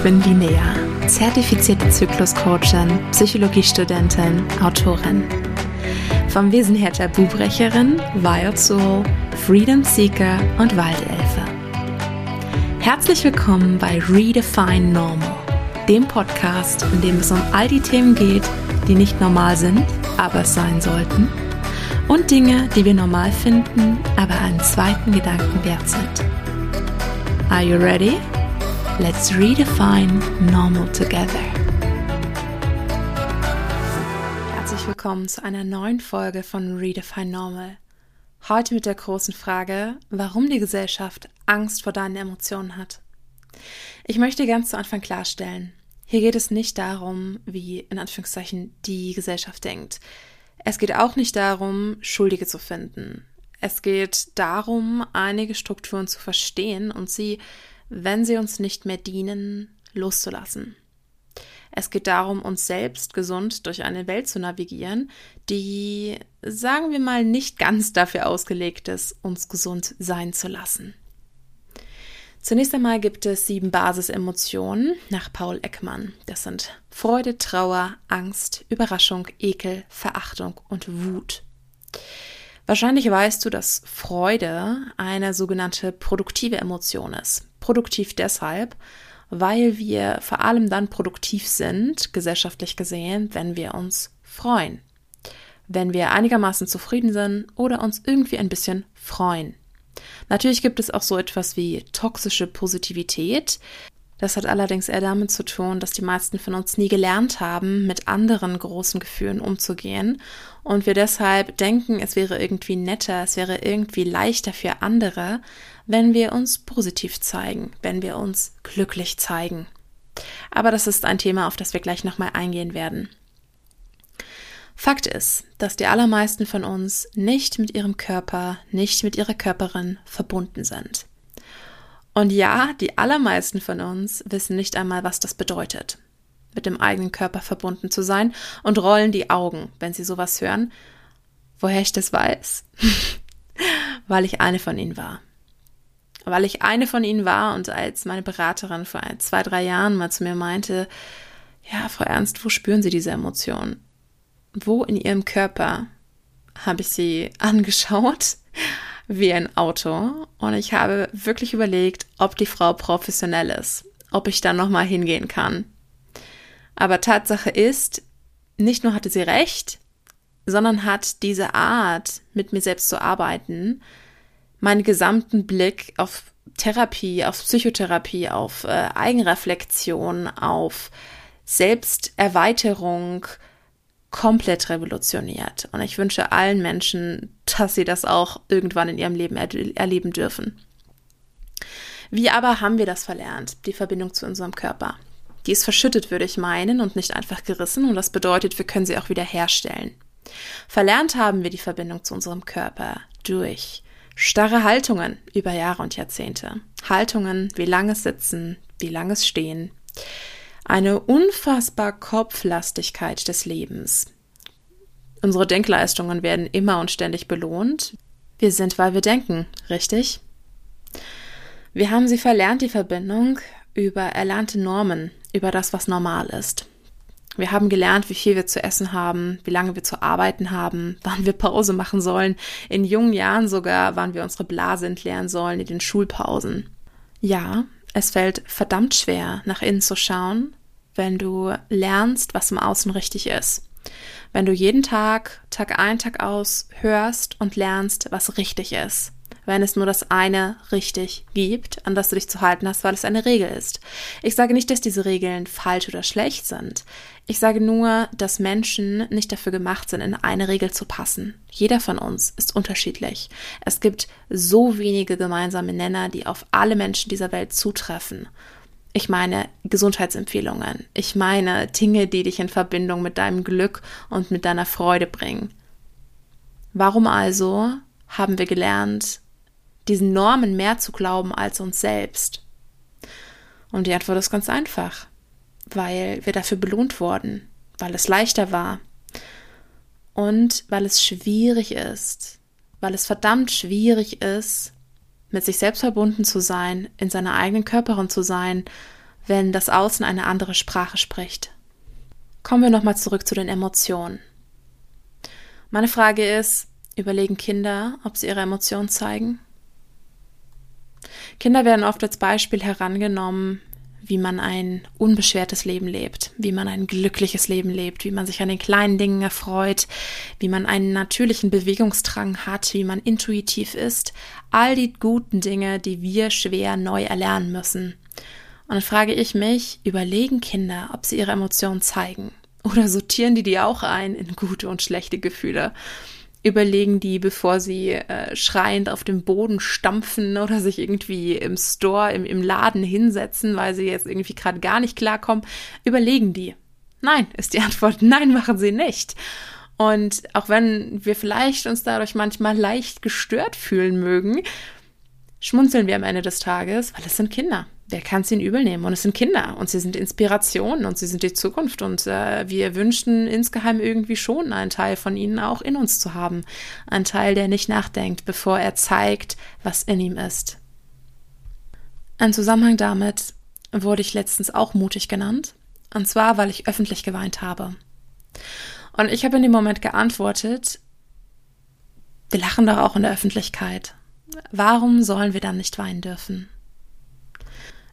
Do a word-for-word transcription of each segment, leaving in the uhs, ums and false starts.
Ich bin Linnea, zertifizierte Zykluscoachin, Psychologiestudentin, Autorin. Vom Wesen her Tabubrecherin, Wild Soul, Freedom Seeker und Waldelfe. Herzlich willkommen bei Redefine Normal, dem Podcast, in dem es um all die Themen geht, die nicht normal sind, aber es sein sollten, und Dinge, die wir normal finden, aber einen zweiten Gedanken wert sind. Are you ready? Let's redefine normal together. Herzlich willkommen zu einer neuen Folge von Redefine Normal. Heute mit der großen Frage, warum die Gesellschaft Angst vor deinen Emotionen hat. Ich möchte ganz zu Anfang klarstellen, hier geht es nicht darum, wie in Anführungszeichen die Gesellschaft denkt. Es geht auch nicht darum, Schuldige zu finden. Es geht darum, einige Strukturen zu verstehen und sie, wenn sie uns nicht mehr dienen, loszulassen. Es geht darum, uns selbst gesund durch eine Welt zu navigieren, die, sagen wir mal, nicht ganz dafür ausgelegt ist, uns gesund sein zu lassen. Zunächst einmal gibt es sieben Basisemotionen nach Paul Ekman. Das sind Freude, Trauer, Angst, Überraschung, Ekel, Verachtung und Wut. Wahrscheinlich weißt du, dass Freude eine sogenannte produktive Emotion ist. Produktiv deshalb, weil wir vor allem dann produktiv sind, gesellschaftlich gesehen, wenn wir uns freuen. Wenn wir einigermaßen zufrieden sind oder uns irgendwie ein bisschen freuen. Natürlich gibt es auch so etwas wie toxische Positivität. Das hat allerdings eher damit zu tun, dass die meisten von uns nie gelernt haben, mit anderen großen Gefühlen umzugehen und wir deshalb denken, es wäre irgendwie netter, es wäre irgendwie leichter für andere, wenn wir uns positiv zeigen, wenn wir uns glücklich zeigen. Aber das ist ein Thema, auf das wir gleich nochmal eingehen werden. Fakt ist, dass die allermeisten von uns nicht mit ihrem Körper, nicht mit ihrer Körperin verbunden sind. Und ja, die allermeisten von uns wissen nicht einmal, was das bedeutet, mit dem eigenen Körper verbunden zu sein und rollen die Augen, wenn sie sowas hören. Woher ich das weiß? Weil ich eine von ihnen war. Weil ich eine von ihnen war und als meine Beraterin vor ein, zwei, drei Jahren mal zu mir meinte, ja, Frau Ernst, wo spüren Sie diese Emotionen? Wo in Ihrem Körper? Habe ich sie angeschaut wie ein Auto und ich habe wirklich überlegt, ob die Frau professionell ist, ob ich da nochmal hingehen kann. Aber Tatsache ist, nicht nur hatte sie recht, sondern hat diese Art, mit mir selbst zu arbeiten, meinen gesamten Blick auf Therapie, auf Psychotherapie, auf äh, Eigenreflexion, auf Selbsterweiterung komplett revolutioniert. Und ich wünsche allen Menschen, dass sie das auch irgendwann in ihrem Leben er- erleben dürfen. Wie aber haben wir das verlernt, die Verbindung zu unserem Körper? Die ist verschüttet, würde ich meinen, und nicht einfach gerissen. Und das bedeutet, wir können sie auch wieder herstellen. Verlernt haben wir die Verbindung zu unserem Körper durch starre Haltungen über Jahre und Jahrzehnte. Haltungen, wie langes Sitzen, wie langes Stehen. Eine unfassbar Kopflastigkeit des Lebens. Unsere Denkleistungen werden immer und ständig belohnt. Wir sind, weil wir denken, richtig? Wir haben sie verlernt, die Verbindung über erlernte Normen, über das, was normal ist. Wir haben gelernt, wie viel wir zu essen haben, wie lange wir zu arbeiten haben, wann wir Pause machen sollen, in jungen Jahren sogar, wann wir unsere Blase entleeren sollen in den Schulpausen. Ja, es fällt verdammt schwer, nach innen zu schauen, wenn du lernst, was im Außen richtig ist. Wenn du jeden Tag, Tag ein, Tag aus, hörst und lernst, was richtig ist. Wenn es nur das eine richtig gibt, an das du dich zu halten hast, weil es eine Regel ist. Ich sage nicht, dass diese Regeln falsch oder schlecht sind. Ich sage nur, dass Menschen nicht dafür gemacht sind, in eine Regel zu passen. Jeder von uns ist unterschiedlich. Es gibt so wenige gemeinsame Nenner, die auf alle Menschen dieser Welt zutreffen. Ich meine Gesundheitsempfehlungen. Ich meine Dinge, die dich in Verbindung mit deinem Glück und mit deiner Freude bringen. Warum also haben wir gelernt, diesen Normen mehr zu glauben als uns selbst? Und die Antwort ist ganz einfach, weil wir dafür belohnt wurden, weil es leichter war und weil es schwierig ist, weil es verdammt schwierig ist, mit sich selbst verbunden zu sein, in seiner eigenen Körperin zu sein, wenn das Außen eine andere Sprache spricht. Kommen wir nochmal zurück zu den Emotionen. Meine Frage ist, überlegen Kinder, ob sie ihre Emotionen zeigen? Kinder werden oft als Beispiel herangenommen, wie man ein unbeschwertes Leben lebt, wie man ein glückliches Leben lebt, wie man sich an den kleinen Dingen erfreut, wie man einen natürlichen Bewegungsdrang hat, wie man intuitiv ist. All die guten Dinge, die wir schwer neu erlernen müssen. Und dann frage ich mich, überlegen Kinder, ob sie ihre Emotionen zeigen? Oder sortieren die die auch ein in gute und schlechte Gefühle? Überlegen die, bevor sie äh, schreiend auf dem Boden stampfen oder sich irgendwie im Store, im, im Laden hinsetzen, weil sie jetzt irgendwie gerade gar nicht klarkommen, überlegen die. Nein, ist die Antwort. Nein, machen sie nicht. Und auch wenn wir vielleicht uns dadurch manchmal leicht gestört fühlen mögen, schmunzeln wir am Ende des Tages, weil es sind Kinder. Wer kann es ihnen übel nehmen? Und es sind Kinder und sie sind Inspiration und sie sind die Zukunft und äh, wir wünschen insgeheim irgendwie schon einen Teil von ihnen auch in uns zu haben. Einen Teil, der nicht nachdenkt, bevor er zeigt, was in ihm ist. Im Zusammenhang damit wurde ich letztens auch mutig genannt. Und zwar, weil ich öffentlich geweint habe. Und ich habe in dem Moment geantwortet, wir lachen doch auch in der Öffentlichkeit. Warum sollen wir dann nicht weinen dürfen?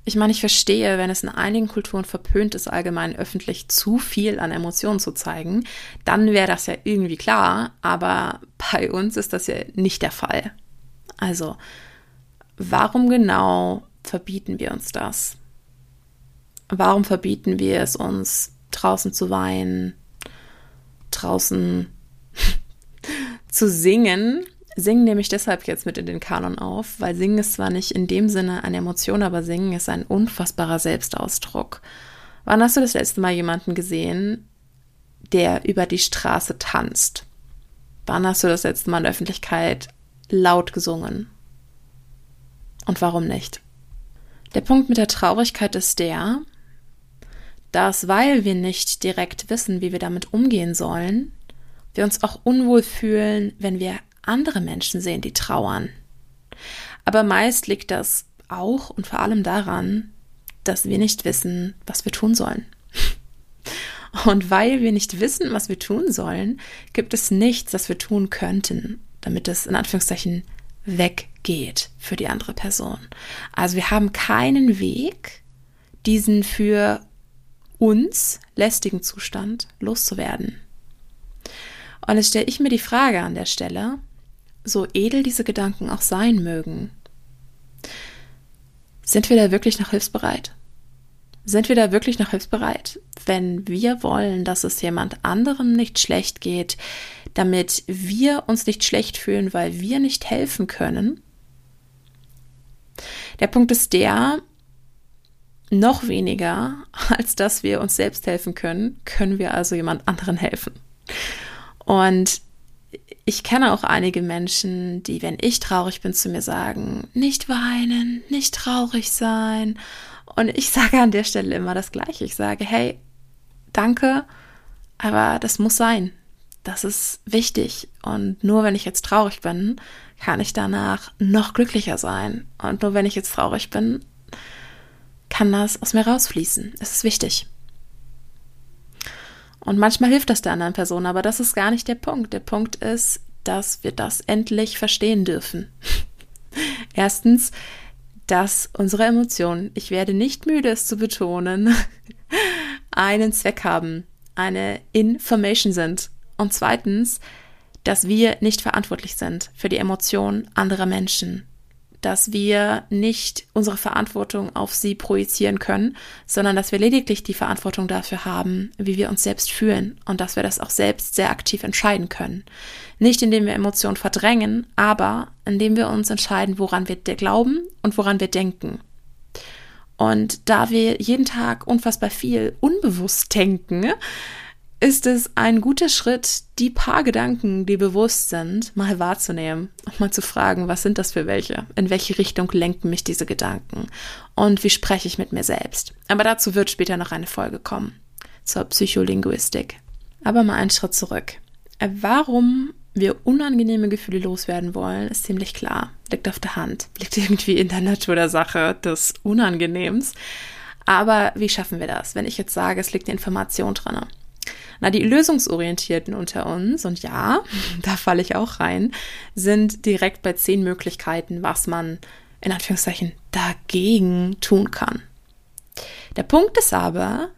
Ich meine, ich verstehe, wenn es in einigen Kulturen verpönt ist, allgemein öffentlich zu viel an Emotionen zu zeigen, dann wäre das ja irgendwie klar, aber bei uns ist das ja nicht der Fall. Also, warum genau verbieten wir uns das? Warum verbieten wir es uns, draußen zu weinen, draußen zu singen? Singen nehme ich deshalb jetzt mit in den Kanon auf, weil Singen ist zwar nicht in dem Sinne eine Emotion, aber Singen ist ein unfassbarer Selbstausdruck. Wann hast du das letzte Mal jemanden gesehen, der über die Straße tanzt? Wann hast du das letzte Mal in der Öffentlichkeit laut gesungen? Und warum nicht? Der Punkt mit der Traurigkeit ist der, dass, weil wir nicht direkt wissen, wie wir damit umgehen sollen, wir uns auch unwohl fühlen, wenn wir andere Menschen sehen, die trauern. Aber meist liegt das auch und vor allem daran, dass wir nicht wissen, was wir tun sollen. Und weil wir nicht wissen, was wir tun sollen, gibt es nichts, das wir tun könnten, damit es in Anführungszeichen weggeht für die andere Person. Also wir haben keinen Weg, diesen für uns lästigen Zustand loszuwerden. Und jetzt stelle ich mir die Frage an der Stelle, so edel diese Gedanken auch sein mögen. Sind wir da wirklich noch hilfsbereit? Sind wir da wirklich noch hilfsbereit, wenn wir wollen, dass es jemand anderem nicht schlecht geht, damit wir uns nicht schlecht fühlen, weil wir nicht helfen können? Der Punkt ist der, noch weniger, als dass wir uns selbst helfen können, können wir also jemand anderen helfen. Und ich kenne auch einige Menschen, die, wenn ich traurig bin, zu mir sagen, nicht weinen, nicht traurig sein. Und ich sage an der Stelle immer das Gleiche. Ich sage, hey, danke, aber das muss sein. Das ist wichtig. Und nur wenn ich jetzt traurig bin, kann ich danach noch glücklicher sein. Und nur wenn ich jetzt traurig bin, kann das aus mir rausfließen. Es ist wichtig. Und manchmal hilft das der anderen Person, aber das ist gar nicht der Punkt. Der Punkt ist, dass wir das endlich verstehen dürfen. Erstens, dass unsere Emotionen, ich werde nicht müde, es zu betonen, einen Zweck haben, eine Information sind. Und zweitens, dass wir nicht verantwortlich sind für die Emotionen anderer Menschen. Dass wir nicht unsere Verantwortung auf sie projizieren können, sondern dass wir lediglich die Verantwortung dafür haben, wie wir uns selbst fühlen und dass wir das auch selbst sehr aktiv entscheiden können. Nicht indem wir Emotionen verdrängen, aber indem wir uns entscheiden, woran wir glauben und woran wir denken. Und da wir jeden Tag unfassbar viel unbewusst denken, ist es ein guter Schritt, die paar Gedanken, die bewusst sind, mal wahrzunehmen und mal zu fragen, was sind das für welche? In welche Richtung lenken mich diese Gedanken? Und wie spreche ich mit mir selbst? Aber dazu wird später noch eine Folge kommen, zur Psycholinguistik. Aber mal einen Schritt zurück. Warum wir unangenehme Gefühle loswerden wollen, ist ziemlich klar. Liegt auf der Hand, liegt irgendwie in der Natur der Sache des Unangenehms. Aber wie schaffen wir das, wenn ich jetzt sage, es liegt eine Information drin? Na, die Lösungsorientierten unter uns, und ja, da falle ich auch rein, sind direkt bei zehn Möglichkeiten, was man in Anführungszeichen dagegen tun kann. Der Punkt ist aber,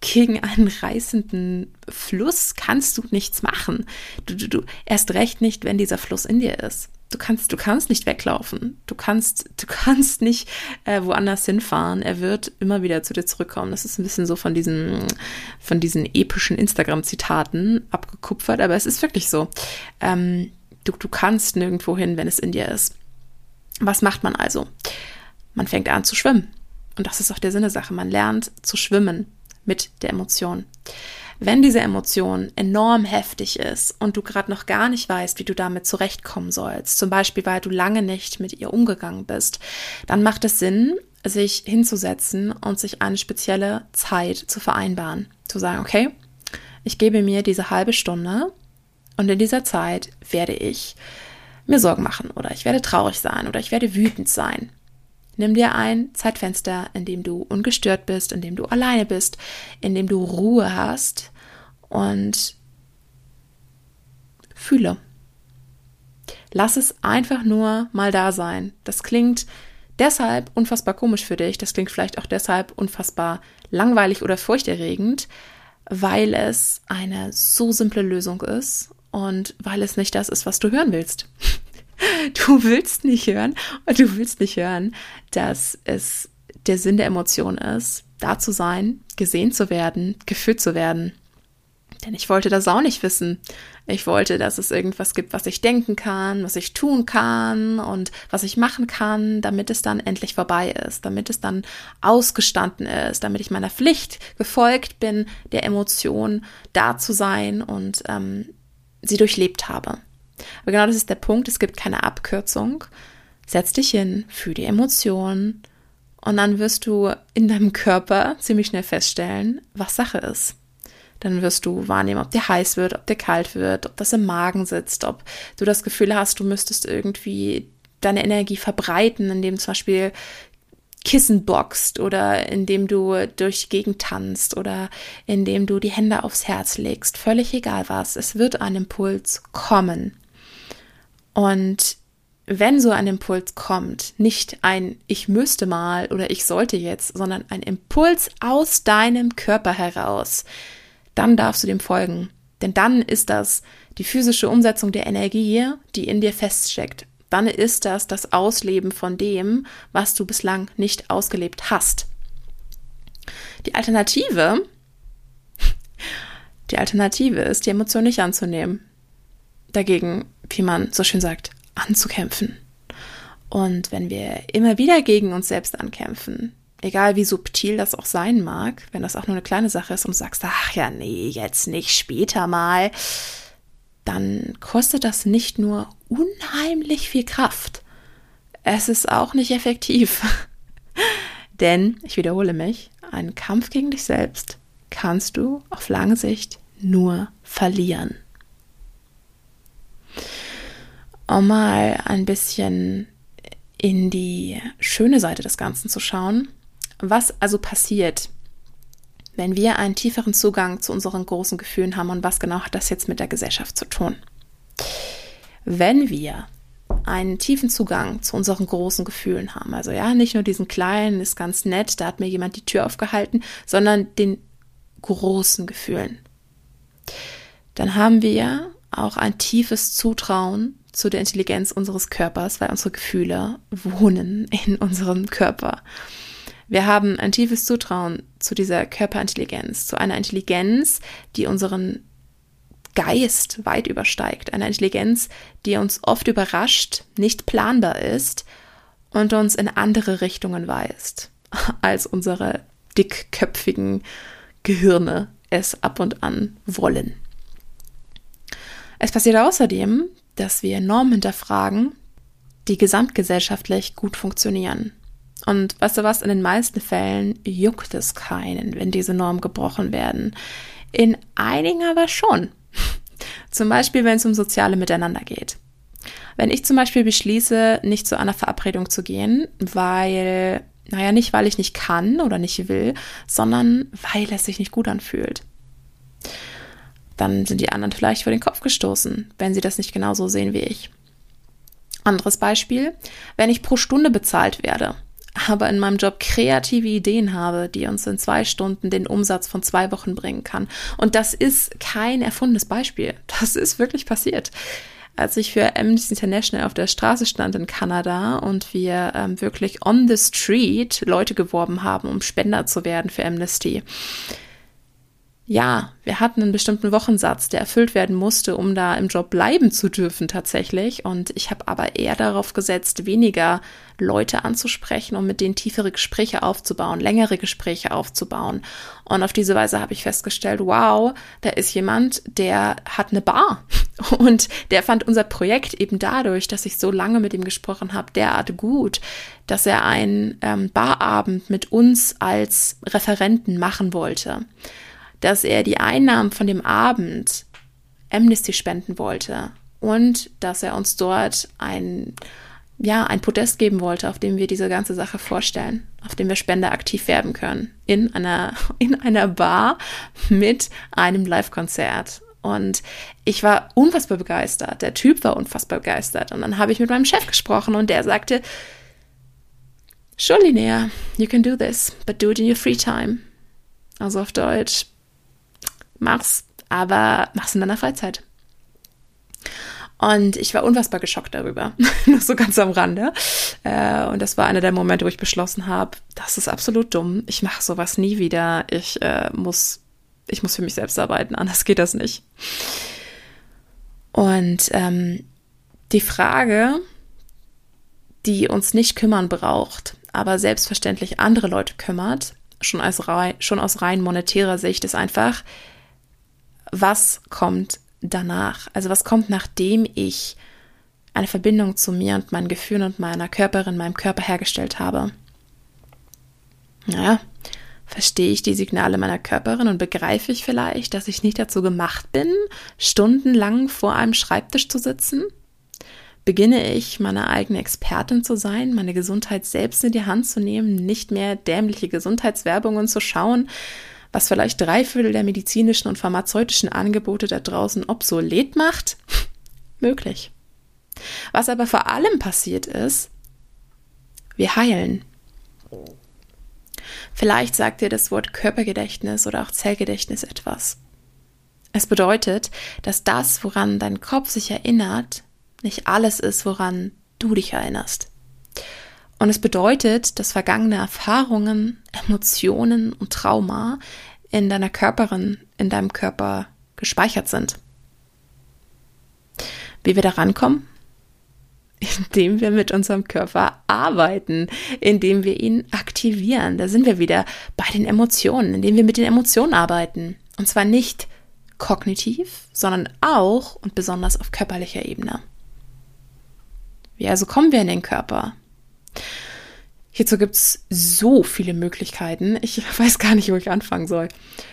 gegen einen reißenden Fluss kannst du nichts machen. Du, du, du erst recht nicht, wenn dieser Fluss in dir ist. Du kannst, du kannst nicht weglaufen. Du kannst, du kannst nicht äh, woanders hinfahren. Er wird immer wieder zu dir zurückkommen. Das ist ein bisschen so von diesen, von diesen epischen Instagram-Zitaten abgekupfert, aber es ist wirklich so. Ähm, du, du kannst nirgendwo hin, wenn es in dir ist. Was macht man also? Man fängt an zu schwimmen. Und das ist auch der Sinn der Sache. Man lernt zu schwimmen mit der Emotion. Wenn diese Emotion enorm heftig ist und du gerade noch gar nicht weißt, wie du damit zurechtkommen sollst, zum Beispiel, weil du lange nicht mit ihr umgegangen bist, dann macht es Sinn, sich hinzusetzen und sich eine spezielle Zeit zu vereinbaren. Zu sagen, okay, ich gebe mir diese halbe Stunde und in dieser Zeit werde ich mir Sorgen machen oder ich werde traurig sein oder ich werde wütend sein. Nimm dir ein Zeitfenster, in dem du ungestört bist, in dem du alleine bist, in dem du Ruhe hast und fühle. Lass es einfach nur mal da sein. Das klingt deshalb unfassbar komisch für dich, das klingt vielleicht auch deshalb unfassbar langweilig oder furchterregend, weil es eine so simple Lösung ist und weil es nicht das ist, was du hören willst. Du willst nicht hören, und du willst nicht hören, dass es der Sinn der Emotion ist, da zu sein, gesehen zu werden, gefühlt zu werden. Denn ich wollte das auch nicht wissen. Ich wollte, dass es irgendwas gibt, was ich denken kann, was ich tun kann und was ich machen kann, damit es dann endlich vorbei ist, damit es dann ausgestanden ist, damit ich meiner Pflicht gefolgt bin, der Emotion da zu sein und ähm, sie durchlebt habe. Aber genau das ist der Punkt, es gibt keine Abkürzung. Setz dich hin, fühl die Emotionen und dann wirst du in deinem Körper ziemlich schnell feststellen, was Sache ist. Dann wirst du wahrnehmen, ob dir heiß wird, ob dir kalt wird, ob das im Magen sitzt, ob du das Gefühl hast, du müsstest irgendwie deine Energie verbreiten, indem du zum Beispiel Kissen boxt oder indem du durch die Gegend tanzt oder indem du die Hände aufs Herz legst. Völlig egal was, es wird ein Impuls kommen. Und wenn so ein Impuls kommt, nicht ein ich müsste mal oder ich sollte jetzt, sondern ein Impuls aus deinem Körper heraus, dann darfst du dem folgen. Denn dann ist das die physische Umsetzung der Energie, die in dir feststeckt. Dann ist das das Ausleben von dem, was du bislang nicht ausgelebt hast. Die Alternative, die Alternative ist, die Emotion nicht anzunehmen. Dagegen, wie man so schön sagt, anzukämpfen. Und wenn wir immer wieder gegen uns selbst ankämpfen, egal wie subtil das auch sein mag, wenn das auch nur eine kleine Sache ist und du sagst, ach ja, nee, jetzt nicht, später mal, dann kostet das nicht nur unheimlich viel Kraft, es ist auch nicht effektiv. Denn, ich wiederhole mich, einen Kampf gegen dich selbst kannst du auf lange Sicht nur verlieren. Um mal ein bisschen in die schöne Seite des Ganzen zu schauen, was also passiert, wenn wir einen tieferen Zugang zu unseren großen Gefühlen haben und was genau hat das jetzt mit der Gesellschaft zu tun? Wenn wir einen tiefen Zugang zu unseren großen Gefühlen haben, also ja, nicht nur diesen kleinen, ist ganz nett, da hat mir jemand die Tür aufgehalten, sondern den großen Gefühlen, dann haben wir auch ein tiefes Zutrauen zu der Intelligenz unseres Körpers, weil unsere Gefühle wohnen in unserem Körper. Wir haben ein tiefes Zutrauen zu dieser Körperintelligenz, zu einer Intelligenz, die unseren Geist weit übersteigt, einer Intelligenz, die uns oft überrascht, nicht planbar ist und uns in andere Richtungen weist, als unsere dickköpfigen Gehirne es ab und an wollen. Es passiert außerdem, dass wir Normen hinterfragen, die gesamtgesellschaftlich gut funktionieren. Und weißt du was, in den meisten Fällen juckt es keinen, wenn diese Normen gebrochen werden. In einigen aber schon. Zum Beispiel, wenn es um soziale Miteinander geht. Wenn ich zum Beispiel beschließe, nicht zu einer Verabredung zu gehen, weil Naja, nicht, weil ich nicht kann oder nicht will, sondern weil es sich nicht gut anfühlt. Dann sind die anderen vielleicht vor den Kopf gestoßen, wenn sie das nicht genauso sehen wie ich. Anderes Beispiel, wenn ich pro Stunde bezahlt werde, aber in meinem Job kreative Ideen habe, die uns in zwei Stunden den Umsatz von zwei Wochen bringen kann. Und das ist kein erfundenes Beispiel. Das ist wirklich passiert. Als ich für Amnesty International auf der Straße stand in Kanada und wir ähm, wirklich on the street Leute geworben haben, um Spender zu werden für Amnesty. Ja, wir hatten einen bestimmten Wochensatz, der erfüllt werden musste, um da im Job bleiben zu dürfen tatsächlich. Und ich habe aber eher darauf gesetzt, weniger Leute anzusprechen und um mit denen tiefere Gespräche aufzubauen, längere Gespräche aufzubauen. Und auf diese Weise habe ich festgestellt, wow, da ist jemand, der hat eine Bar. Und der fand unser Projekt eben dadurch, dass ich so lange mit ihm gesprochen habe, derart gut, dass er einen ähm, Barabend mit uns als Referenten machen wollte. Dass er die Einnahmen von dem Abend Amnesty spenden wollte und dass er uns dort ein, ja, ein Podest geben wollte, auf dem wir diese ganze Sache vorstellen, auf dem wir Spender aktiv werben können, in einer, in einer Bar mit einem Live-Konzert. Und ich war unfassbar begeistert, der Typ war unfassbar begeistert. Und dann habe ich mit meinem Chef gesprochen und der sagte, "Sure, Linnea, you can do this, but do it in your free time." Also auf Deutsch, mach's, aber mach's in deiner Freizeit. Und ich war unfassbar geschockt darüber, nur so ganz am Rande. Äh, und das war einer der Momente, wo ich beschlossen habe, das ist absolut dumm, ich mache sowas nie wieder, ich, äh, muss, ich muss für mich selbst arbeiten, anders geht das nicht. Und ähm, die Frage, die uns nicht kümmern braucht, aber selbstverständlich andere Leute kümmert, schon, als, schon aus rein monetärer Sicht, ist einfach, was kommt danach? Also was kommt, nachdem ich eine Verbindung zu mir und meinen Gefühlen und meiner Körperin, meinem Körper hergestellt habe? Naja, verstehe ich die Signale meiner Körperin und begreife ich vielleicht, dass ich nicht dazu gemacht bin, stundenlang vor einem Schreibtisch zu sitzen? Beginne ich, meine eigene Expertin zu sein, meine Gesundheit selbst in die Hand zu nehmen, nicht mehr dämliche Gesundheitswerbungen zu schauen, was vielleicht drei Viertel der medizinischen und pharmazeutischen Angebote da draußen obsolet macht? Möglich. Was aber vor allem passiert ist, wir heilen. Vielleicht sagt dir das Wort Körpergedächtnis oder auch Zellgedächtnis etwas. Es bedeutet, dass das, woran dein Kopf sich erinnert, nicht alles ist, woran du dich erinnerst. Und es bedeutet, dass vergangene Erfahrungen, Emotionen und Trauma in deiner Körperin, in deinem Körper gespeichert sind. Wie wir da rankommen? Indem wir mit unserem Körper arbeiten, indem wir ihn aktivieren. Da sind wir wieder bei den Emotionen, indem wir mit den Emotionen arbeiten. Und zwar nicht kognitiv, sondern auch und besonders auf körperlicher Ebene. Wie also kommen wir in den Körper? Hierzu gibt es so viele Möglichkeiten. Ich weiß gar nicht, wo ich anfangen soll.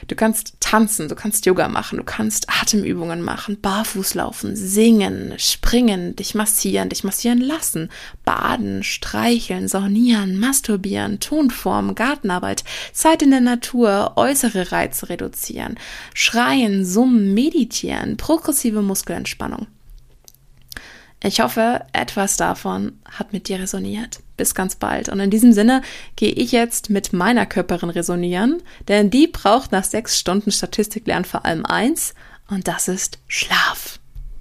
Du kannst tanzen, du kannst Yoga machen, du kannst Atemübungen machen, barfuß laufen, singen, springen, dich massieren, dich massieren lassen, baden, streicheln, saunieren, masturbieren, Tonformen, Gartenarbeit, Zeit in der Natur, äußere Reize reduzieren, schreien, summen, meditieren, progressive Muskelentspannung. Ich hoffe, etwas davon hat mit dir resoniert. Bis ganz bald. Und in diesem Sinne gehe ich jetzt mit meiner Körperin resonieren, denn die braucht nach sechs Stunden Statistik lernen vor allem eins, und das ist Schlaf.